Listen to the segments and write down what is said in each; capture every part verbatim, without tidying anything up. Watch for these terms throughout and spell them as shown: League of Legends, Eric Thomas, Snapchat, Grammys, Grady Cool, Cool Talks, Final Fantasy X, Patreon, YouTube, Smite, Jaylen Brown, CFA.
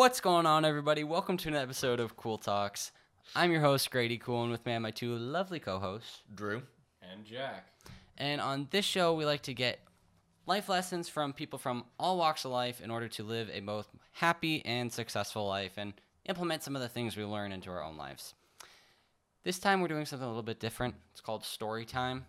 What's going on, everybody? Welcome to an episode of Cool Talks. I'm your host, Grady Cool, and with me, I have my two lovely co-hosts, Drew and Jack. And on this show, we like to get life lessons from people from all walks of life in order to live a both happy and successful life and implement some of the things we learn into our own lives. This time, we're doing something a little bit different. It's called story time.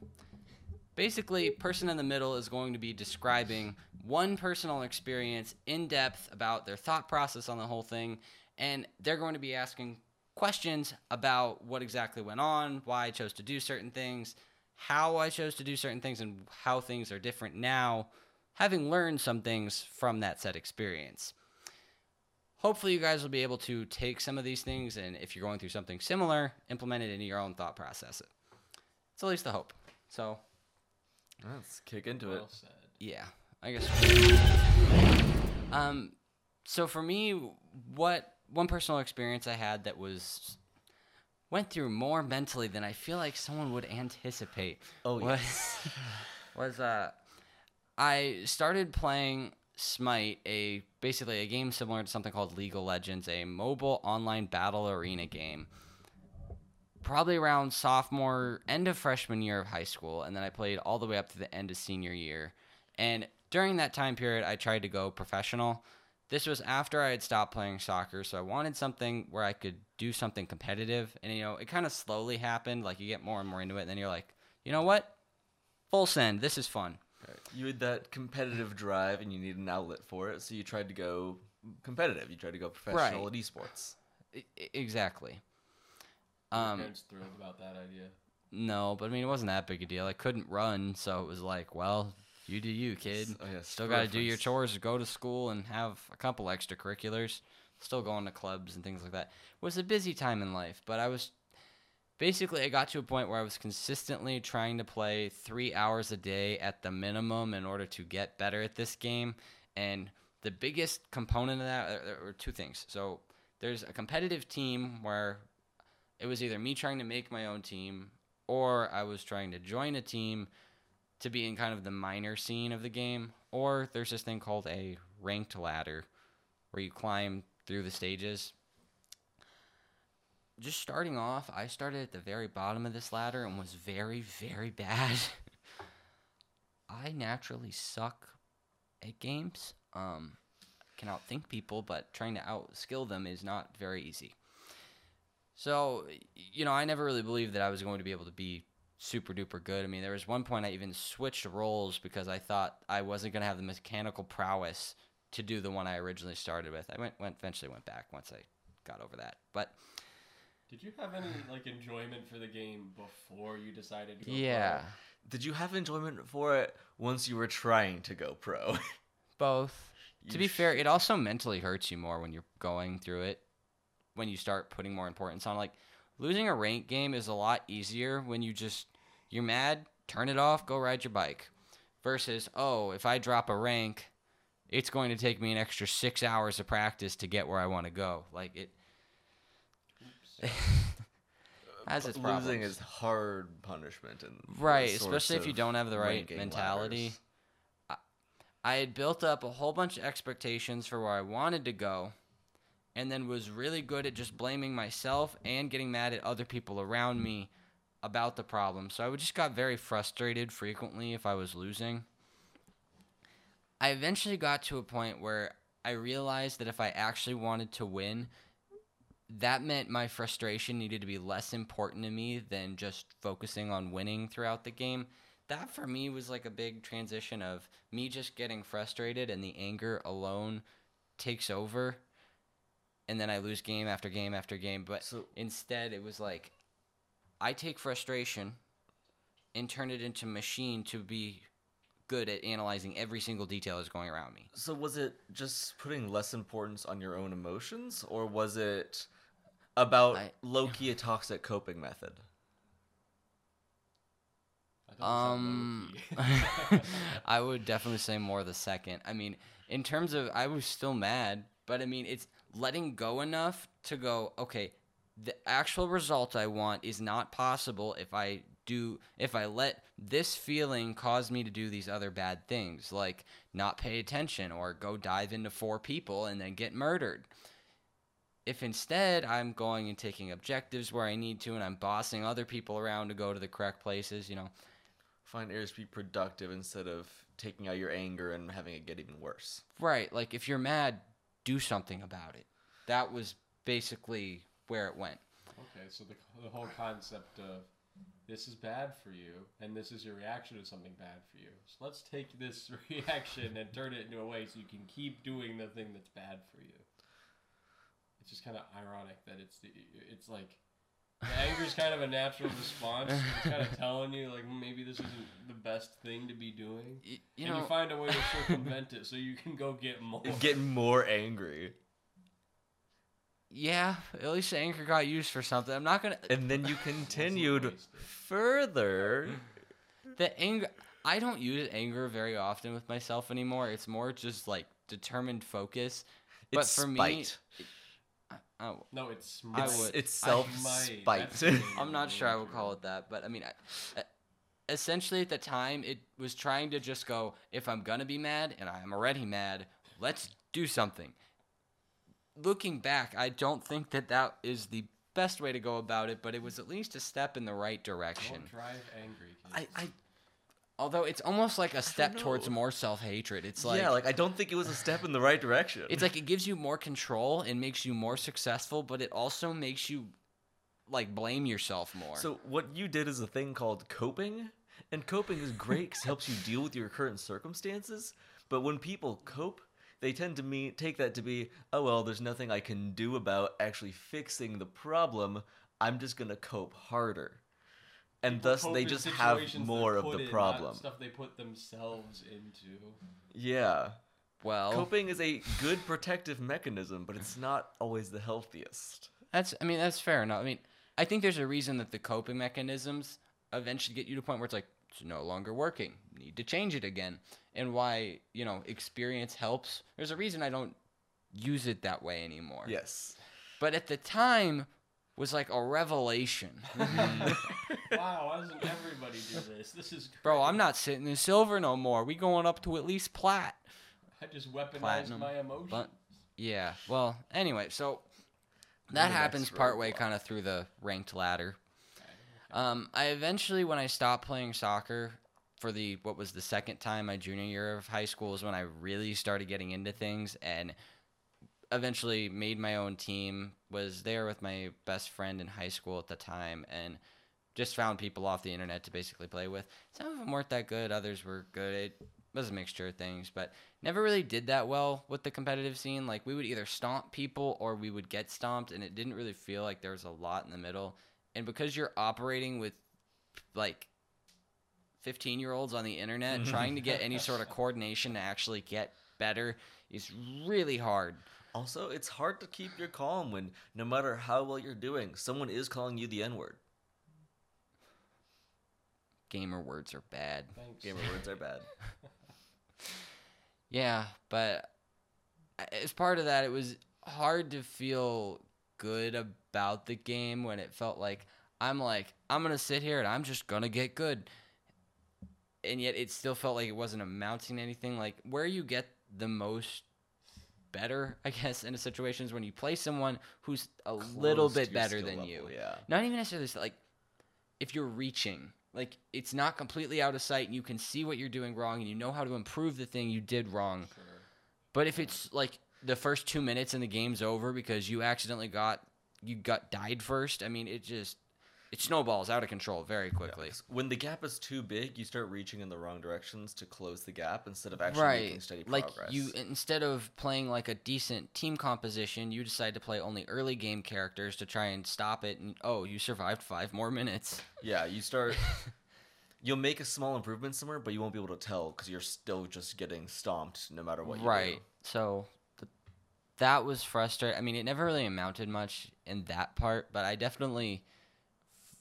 Basically, person in the middle is going to be describing one personal experience in depth about their thought process on the whole thing, and they're going to be asking questions about what exactly went on, why I chose to do certain things, how I chose to do certain things, and how things are different now, having learned some things from that said experience. Hopefully, you guys will be able to take some of these things, and if you're going through something similar, implement it into your own thought process. It's at least the hope. So... let's kick into well it. Said. Yeah, I guess. Um, so for me, what one personal experience I had that was went through more mentally than I feel like someone would anticipate. Oh was, yes. was uh, I started playing Smite, a basically a game similar to something called League of Legends, a mobile online battle arena game. Probably around sophomore, end of freshman year of high school, and then I played all the way up to the end of senior year. And during that time period, I tried to go professional. This was after I had stopped playing soccer, so I wanted something where I could do something competitive. And, you know, it kind of slowly happened. Like, you get more and more into it, and then you're like, you know what? Full send. This is fun. You had that competitive drive, and you need an outlet for it, so you tried to go competitive. You tried to go professional right. at esports. I- exactly. Um, your parents thrilled about that idea? No, but I mean, it wasn't that big a deal. I couldn't run, so it was like, well, you do you, kid. Oh, yeah, still got to do your chores, go to school, and have a couple extracurriculars. Still going to clubs and things like that. It was a busy time in life, but I was basically, I got to a point where I was consistently trying to play three hours a day at the minimum in order to get better at this game. And the biggest component of that there were two things. So there's a competitive team where it was either me trying to make my own team or I was trying to join a team to be in kind of the minor scene of the game. Or there's this thing called a ranked ladder where you climb through the stages. Just starting off, I started at the very bottom of this ladder and was very, very bad. I naturally suck at games. Um, I can outthink people, but trying to outskill them is not very easy. So, you know, I never really believed that I was going to be able to be super duper good. I mean, there was one point I even switched roles because I thought I wasn't going to have the mechanical prowess to do the one I originally started with. I went, went eventually went back once I got over that. But did you have any like enjoyment for the game before you decided to go yeah. pro? Did you have enjoyment for it once you were trying to go pro? Both. You to be sh- fair, it also mentally hurts you more when you're going through it. When you start putting more importance on, like, losing a ranked game is a lot easier when you just, you're mad, turn it off, go ride your bike. Versus, oh, if I drop a rank, it's going to take me an extra six hours of practice to get where I want to go. Like, it has its problems. Losing is hard punishment. And right, especially if you don't have the right mentality. I, I had built up a whole bunch of expectations for where I wanted to go, and then was really good at just blaming myself and getting mad at other people around me about the problem. So I would just got very frustrated frequently if I was losing. I eventually got to a point where I realized that if I actually wanted to win, that meant my frustration needed to be less important to me than just focusing on winning throughout the game. That for me was like a big transition of me just getting frustrated and the anger alone takes over. And then I lose game after game after game. But so, instead, it was like, I take frustration and turn it into a machine to be good at analyzing every single detail that's going around me. So was it just putting less importance on your own emotions? Or was it about I, low-key a toxic coping method? I um, I would definitely say more the second. I mean, in terms of, I was still mad. But I mean, it's letting go enough to go, okay, the actual result I want is not possible if I do, if I let this feeling cause me to do these other bad things, like not pay attention or go dive into four people and then get murdered. If instead I'm going and taking objectives where I need to and I'm bossing other people around to go to the correct places, you know. Find areas to be productive instead of taking out your anger and having it get even worse. Right. Like, if you're mad, do something about it. That was basically where it went. Okay, so the, the whole concept of this is bad for you, and this is your reaction to something bad for you. So let's take this reaction and turn it into a way so you can keep doing the thing that's bad for you. It's just kind of ironic that it's the, it's like, the anger's kind of a natural response. It's kind of telling you, like, maybe this isn't the best thing to be doing. You, you and know, you find a way to circumvent it so you can go get more. Get more angry. Yeah, at least the anger got used for something. I'm not going to... And then you continued further. The anger... I don't use anger very often with myself anymore. It's more just, like, determined focus. It's but for spite. Me... It, Oh, no, it's smite. It's, it's self-spite. I'm not sure I would call it that, but I mean, I, essentially at the time, it was trying to just go, if I'm going to be mad, and I'm already mad, let's do something. Looking back, I don't think that that is the best way to go about it, but it was at least a step in the right direction. Don't drive angry, kids. I... I Although it's almost like a step towards more self-hatred. It's like, yeah, like I don't think it was a step in the right direction. It's like it gives you more control and makes you more successful, but it also makes you like blame yourself more. So what you did is a thing called coping, and coping is great because it helps you deal with your current circumstances. But when people cope, they tend to me take that to be, oh well, there's nothing I can do about actually fixing the problem. I'm just gonna cope harder. And people thus, they just have more of the in, problem. Stuff they put themselves into. Yeah. Well, coping is a good protective mechanism, but it's not always the healthiest. That's, I mean, that's fair enough. I mean, I think there's a reason that the coping mechanisms eventually get you to a point where it's like, it's no longer working. Need to change it again. And why, you know, experience helps. There's a reason I don't use it that way anymore. Yes. But at the time... was like a revelation. Wow, why doesn't everybody do this? This is great. Bro, I'm not sitting in silver no more. We going up to at least plat. I just weaponized Platinum. My emotions. But, yeah, well, anyway, so that Ooh, happens partway kind of through the ranked ladder. Okay, okay. Um, I eventually, when I stopped playing soccer for the what was the second time my junior year of high school is when I really started getting into things and eventually made my own team, was there with my best friend in high school at the time, and just found people off the internet to basically play with. Some of them weren't that good, others were good. It was a mixture of things, but never really did that well with the competitive scene. Like, we would either stomp people or we would get stomped, and it didn't really feel like there was a lot in the middle. And because you're operating with, like, fifteen-year-olds on the internet, trying to get any sort of coordination to actually get better is really hard. Also, it's hard to keep your calm when, no matter how well you're doing, someone is calling you the N-word. Gamer words are bad. Thanks. Gamer words are bad. Yeah, but as part of that, it was hard to feel good about the game when it felt like, I'm like, I'm going to sit here and I'm just going to get good. And yet it still felt like it wasn't amounting to anything. Like, where you get the most... better, I guess, in a situation is when you play someone who's a Close little bit better than level, you. Yeah. Not even necessarily, like, if you're reaching, like, it's not completely out of sight and you can see what you're doing wrong and you know how to improve the thing you did wrong. Sure. But if it's, like, the first two minutes and the game's over because you accidentally got, you got died first, I mean, it just, it snowballs out of control very quickly. Yeah. When the gap is too big, you start reaching in the wrong directions to close the gap instead of actually right. making steady progress. Like, you, instead of playing like a decent team composition, you decide to play only early game characters to try and stop it. And oh, you survived five more minutes. Yeah, you start. You'll make a small improvement somewhere, but you won't be able to tell because you're still just getting stomped no matter what you right. do. Right. So th- that was frustrating. I mean, it never really amounted much in that part, but I definitely.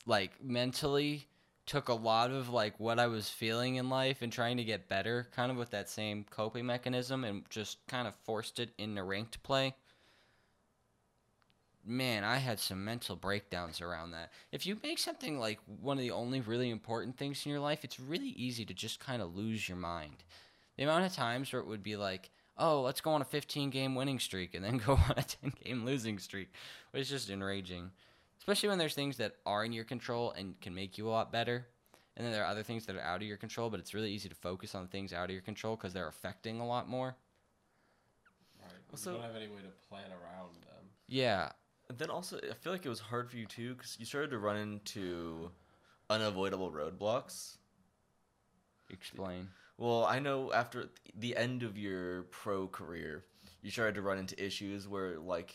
Like, mentally took a lot of, like, what I was feeling in life and trying to get better kind of with that same coping mechanism and just kind of forced it into ranked play. Man, I had some mental breakdowns around that. If you make something, like, one of the only really important things in your life, it's really easy to just kind of lose your mind. The amount of times where it would be like, oh, let's go on a fifteen-game winning streak and then go on a ten-game losing streak. It's just enraging, especially when there's things that are in your control and can make you a lot better. And then there are other things that are out of your control, but it's really easy to focus on things out of your control because they're affecting a lot more. Right. Well, so, you don't have any way to plan around them. Yeah. And then also, I feel like it was hard for you, too, because you started to run into unavoidable roadblocks. Explain. Well, I know after the end of your pro career, you started to run into issues where, like,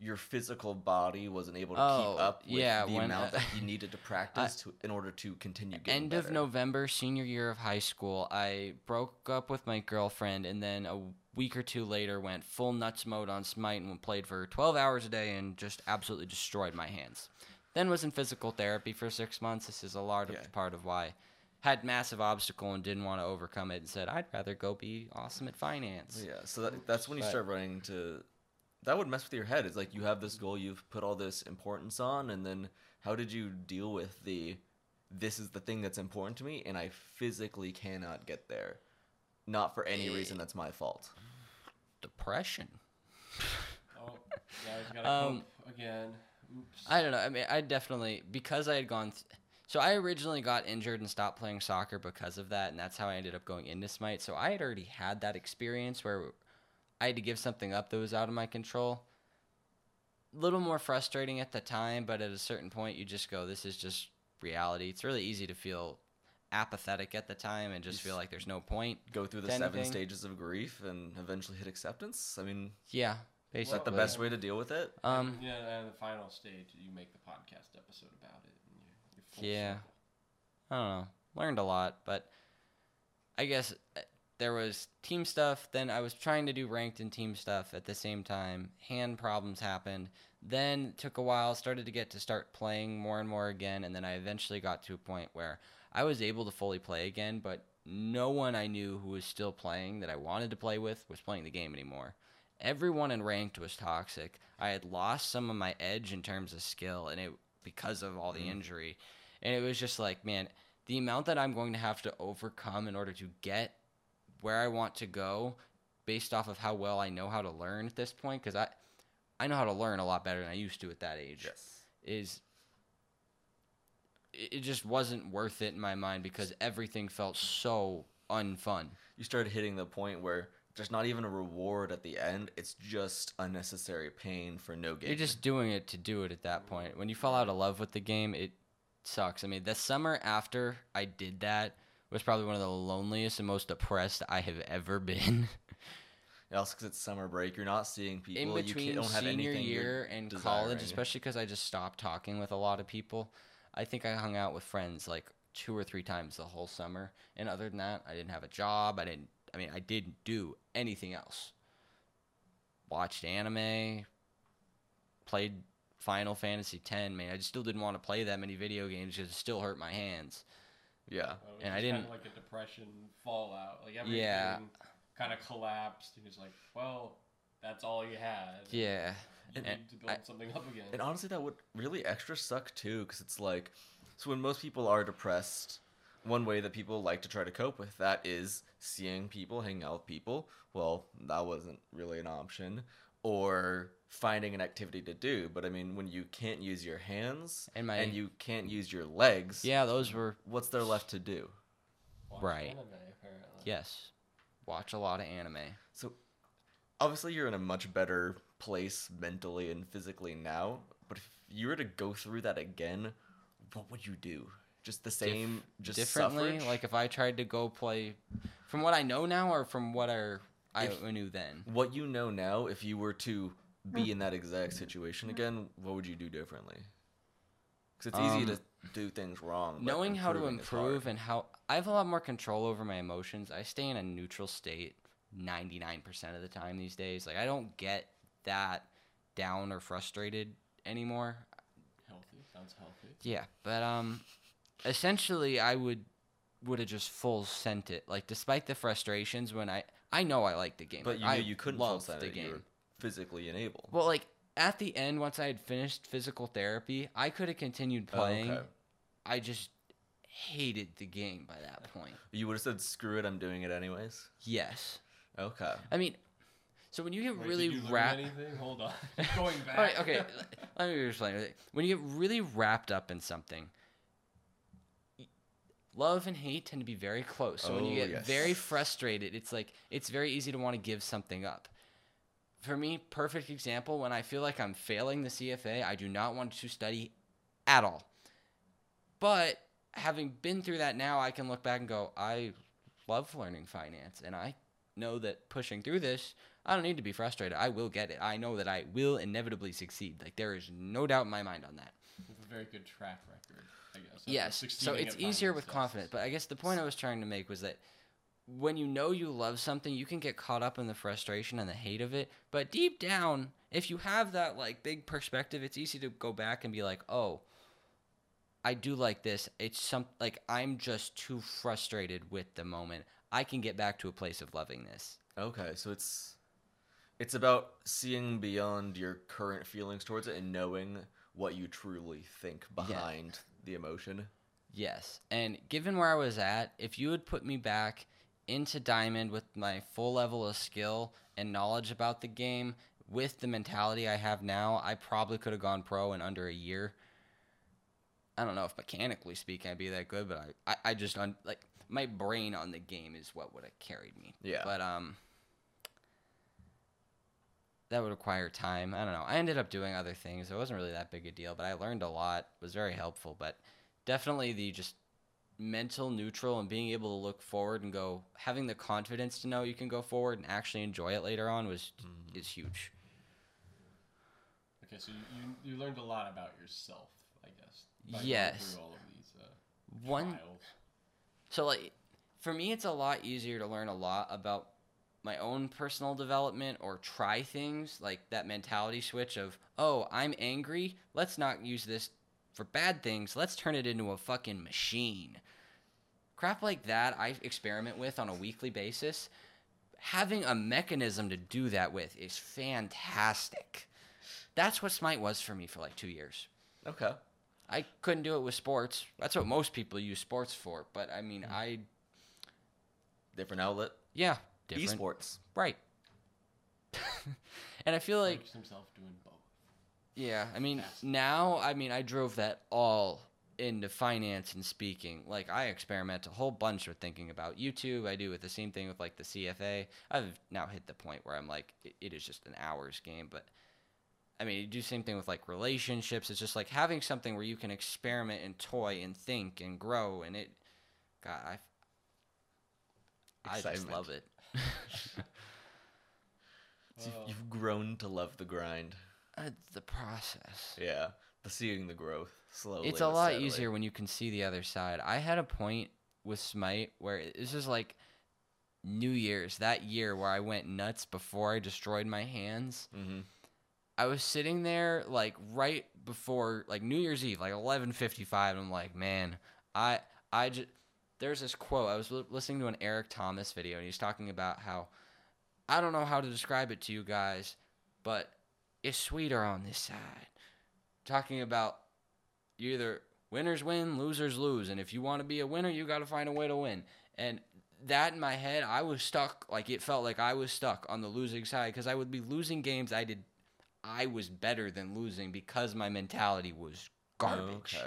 your physical body wasn't able to oh, keep up with yeah, the amount uh, that you needed to practice to, in order to continue getting end better. End of November, senior year of high school, I broke up with my girlfriend, and then a week or two later went full nuts mode on Smite and played for twelve hours a day and just absolutely destroyed my hands. Then was in physical therapy for six months. This is a large yeah. part of why. Had massive obstacle and didn't want to overcome it and said, I'd rather go be awesome at finance. Yeah, so that, that's when you but, start running to... That would mess with your head. It's like you have this goal, you've put all this importance on, and then how did you deal with the, this is the thing that's important to me, and I physically cannot get there. Not for any reason that's my fault. Depression. Oh, yeah, I've got to um, cope again. Oops. I don't know. I mean, I definitely, because I had gone... Th- So I originally got injured and stopped playing soccer because of that, and that's how I ended up going into Smite. So I had already had that experience where I had to give something up that was out of my control. A little more frustrating at the time, but at a certain point you just go, this is just reality. It's really easy to feel apathetic at the time and just you feel like there's no point. Go through the seven anything. stages of grief and eventually hit acceptance? I mean... Yeah. Is that the best way to deal with it? Um, yeah, and the final stage, you make the podcast episode about it. And you Yeah, circle. I don't know. Learned a lot, but I guess there was team stuff. Then I was trying to do ranked and team stuff at the same time. Hand problems happened. Then it took a while, started to get to start playing more and more again, and then I eventually got to a point where I was able to fully play again, but no one I knew who was still playing that I wanted to play with was playing the game anymore. Everyone in ranked was toxic. I had lost some of my edge in terms of skill, and it because of all the mm. injury. And it was just like, man, the amount that I'm going to have to overcome in order to get where I want to go based off of how well I know how to learn at this point, because I, I know how to learn a lot better than I used to at that age, yes. is it just wasn't worth it in my mind because everything felt so unfun. You started hitting the point where there's not even a reward at the end. It's just unnecessary pain for no gain. You're just doing it to do it at that point. When you fall out of love with the game, it sucks. I mean, the summer after I did that was probably one of the loneliest and most depressed I have ever been. Also, because it's summer break, you're not seeing people. In between you don't have senior year and desiring. College, especially because I just stopped talking with a lot of people. I think I hung out with friends like two or three times the whole summer. And other than that, I didn't have a job. I didn't. I mean, I didn't do anything else. Watched anime, played Final Fantasy X. Man, I still didn't want to play that many video games because it still hurt my hands. Yeah, well, and I didn't kind of like a depression fallout. Like everything yeah. kind of collapsed, and it's like, well, that's all you had. Yeah, you and, need and to build I, something up again. And honestly, that would really extra suck too, because it's like, so when most people are depressed. One way that people like to try to cope with that is seeing people, hanging out with people. Well, that wasn't really an option. Or finding an activity to do. But, I mean, when you can't use your hands and, my, and you can't use your legs. Yeah, those were... What's there left to do? Watch right. anime, apparently. Yes. Watch a lot of anime. So, obviously you're in a much better place mentally and physically now. But if you were to go through that again, what would you do? Just the same, Dif- just differently. Suffrage? Like if I tried to go play, from what I know now, or from what I, I knew then. What you know now, if you were to be in that exact situation again, what would you do differently? Because it's um, easy to do things wrong. Knowing how to improve and how I have a lot more control over my emotions. I stay in a neutral state ninety-nine percent of the time these days. Like I don't get that down or frustrated anymore. Healthy sounds healthy. Yeah, but um. Essentially, I would would have just full sent it. Like, despite the frustrations, when I I know I liked the game, but like, you knew I you couldn't full send the it. Game. You were physically unable. Well, like at the end, once I had finished physical therapy, I could have continued playing. Oh, okay. I just hated the game by that point. You would have said, "Screw it, I'm doing it anyways." Yes. Okay. I mean, So when you get Wait, really wrapped, hold on, going back. All right, okay. Let me explain. When you get really wrapped up in something, love and hate tend to be very close. So oh, when you get yes. very frustrated, it's like it's very easy to want to give something up. For me, perfect example. When I feel like I'm failing the C F A, I do not want to study at all. But having been through that now, I can look back and go, I love learning finance, and I know that pushing through this, I don't need to be frustrated. I will get it. I know that I will inevitably succeed. Like, there is no doubt in my mind on that. It's a very good track record, I guess. Yes, so it's easier with confidence. But I guess the point I was trying to make was that when you know you love something, you can get caught up in the frustration and the hate of it. But deep down, if you have that, like, big perspective, it's easy to go back and be like, oh, I do like this. It's some like I'm just too frustrated with the moment. I can get back to a place of loving this. Okay, so it's it's about seeing beyond your current feelings towards it and knowing what you truly think behind yeah. the emotion. Yes, and given where I was at, if you had put me back into Diamond with my full level of skill and knowledge about the game, with the mentality I have now, I probably could have gone pro in under a year. I don't know if mechanically speaking I'd be that good, but I, I, I just, un, like, my brain on the game is what would have carried me. Yeah. But um, that would require time. I don't know. I ended up doing other things. It wasn't really that big a deal, but I learned a lot. It was very helpful, but definitely the just mental neutral and being able to look forward and go, having the confidence to know you can go forward and actually enjoy it later on was mm. is huge. Okay, so you, you you learned a lot about yourself, I guess. By yes. All of these, uh, One. So, like, for me, it's a lot easier to learn a lot about my own personal development or try things like that mentality switch of, oh, I'm angry. Let's not use this for bad things. Let's turn it into a fucking machine. Crap like that, I experiment with on a weekly basis. Having a mechanism to do that with is fantastic. That's what Smite was for me for like two years. Okay. I couldn't do it with sports. That's what most people use sports for. But, I mean, mm-hmm. I... Different outlet. Yeah. Different. Esports. Right. And I feel like... He himself doing both. Yeah. I mean, Fast. now, I mean, I drove that all into finance and speaking. Like, I experiment a whole bunch with thinking about YouTube. I do with the same thing with, like, the C F A. I've now hit the point where I'm like, it, it is just an hour's game, but... I mean, you do the same thing with, like, relationships. It's just, like, having something where you can experiment and toy and think and grow, and it... God, I... I Excitement. just love it. So you've grown to love the grind. Uh, the process. Yeah. The seeing the growth slowly. It's a lot steadily. easier when you can see the other side. I had a point with Smite where this is, like, New Year's, that year where I went nuts before I destroyed my hands. Mm-hmm. I was sitting there, like, right before, like, New Year's Eve, like, eleven fifty-five, and I'm like, man, I, I just, there's this quote, I was li- listening to an Eric Thomas video, and he's talking about how, I don't know how to describe it to you guys, but it's sweeter on this side. Talking about, you either winners win, losers lose, and if you want to be a winner, you got to find a way to win, and that in my head, I was stuck, like, it felt like I was stuck on the losing side, because I would be losing games I did I was better than losing because my mentality was garbage. Okay.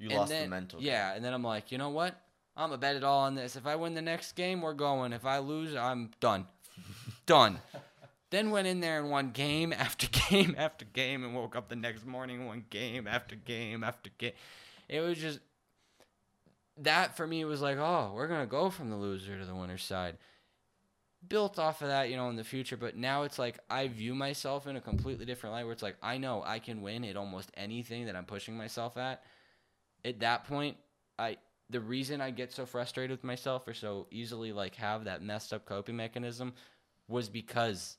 You and lost then, the mental. Yeah, and then I'm like, you know what? I'm going to bet it all on this. If I win the next game, we're going. If I lose, I'm done. done. Then went in there and won game after game after game and woke up the next morning and won game after game after game. It was just... That, for me, was like, oh, we're going to go from the loser to the winner's side. Built off of that, you know, in the future, but now it's like I view myself in a completely different light where it's like I know I can win at almost anything that I'm pushing myself at. At that point, I the reason I get so frustrated with myself or so easily like have that messed up coping mechanism was because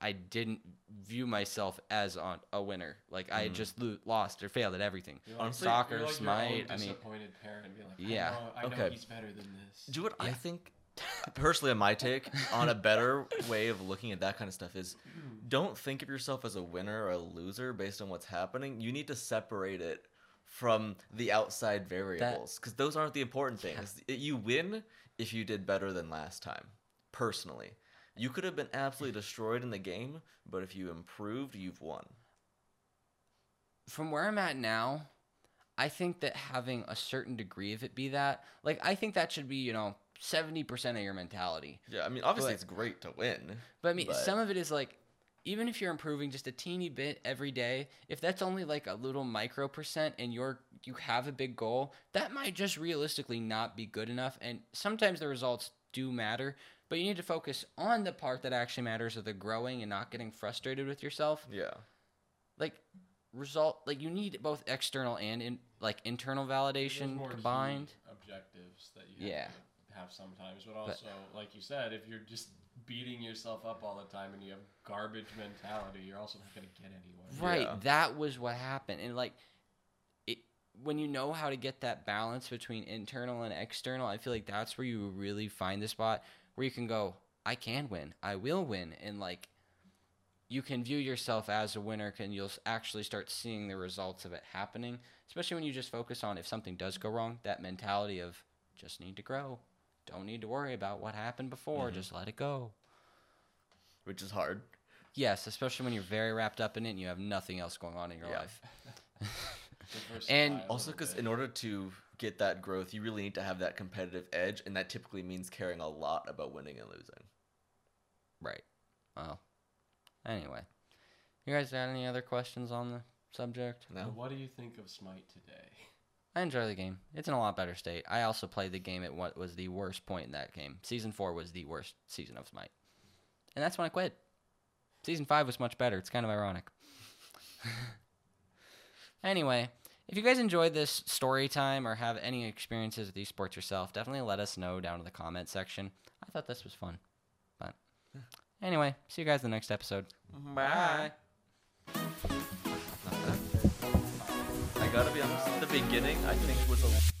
I didn't view myself as on a winner. Like, I mm. just lo- lost or failed at everything. You're like, Soccer, like Smite, I mean... disappointed parent and be like, yeah. I know, I know okay. he's better than this. Do what yeah. I think... Personally, in my take on a better way of looking at that kind of stuff is don't think of yourself as a winner or a loser based on what's happening. You need to separate it from the outside variables because those aren't the important things. Yeah. You win if you did better than last time, personally. You could have been absolutely destroyed in the game, but if you improved, you've won. From where I'm at now, I think that having a certain degree of it be that, like, I think that should be, you know, seventy percent of your mentality. Yeah, I mean, obviously but, it's great to win. But, I mean, but... some of it is, like, even if you're improving just a teeny bit every day, if that's only, like, a little micro percent and you're, you have a big goal, that might just realistically not be good enough. And sometimes the results do matter, but you need to focus on the part that actually matters of the growing and not getting frustrated with yourself. Yeah. Like... result like you need both external and in, like internal validation more combined objectives that you have, yeah. to have sometimes, but also but, like you said, if you're just beating yourself up all the time and you have garbage mentality, you're also not going to get anywhere. Right, yeah. That was what happened, and like it when you know how to get that balance between internal and external, I feel like that's where you really find the spot where you can go, I can win, I will win, and like. You can view yourself as a winner, and you'll actually start seeing the results of it happening, especially when you just focus on if something does go wrong, that mentality of just need to grow. Don't need to worry about what happened before. Mm-hmm. Just let it go. Which is hard. Yes, especially when you're very wrapped up in it and you have nothing else going on in your yeah. life. And also because in order to get that growth, you really need to have that competitive edge, and that typically means caring a lot about winning and losing. Right. Well. Anyway, you guys got any other questions on the subject? No. Well, what do you think of Smite today? I enjoy the game. It's in a lot better state. I also played the game at what was the worst point in that game. Season four was the worst season of Smite. And that's when I quit. Season five was much better. It's kind of ironic. Anyway, if you guys enjoyed this story time or have any experiences with esports yourself, definitely let us know down in the comment section. I thought this was fun. But... anyway, see you guys in the next episode. Bye. I gotta be honest, the beginning, I think, was a...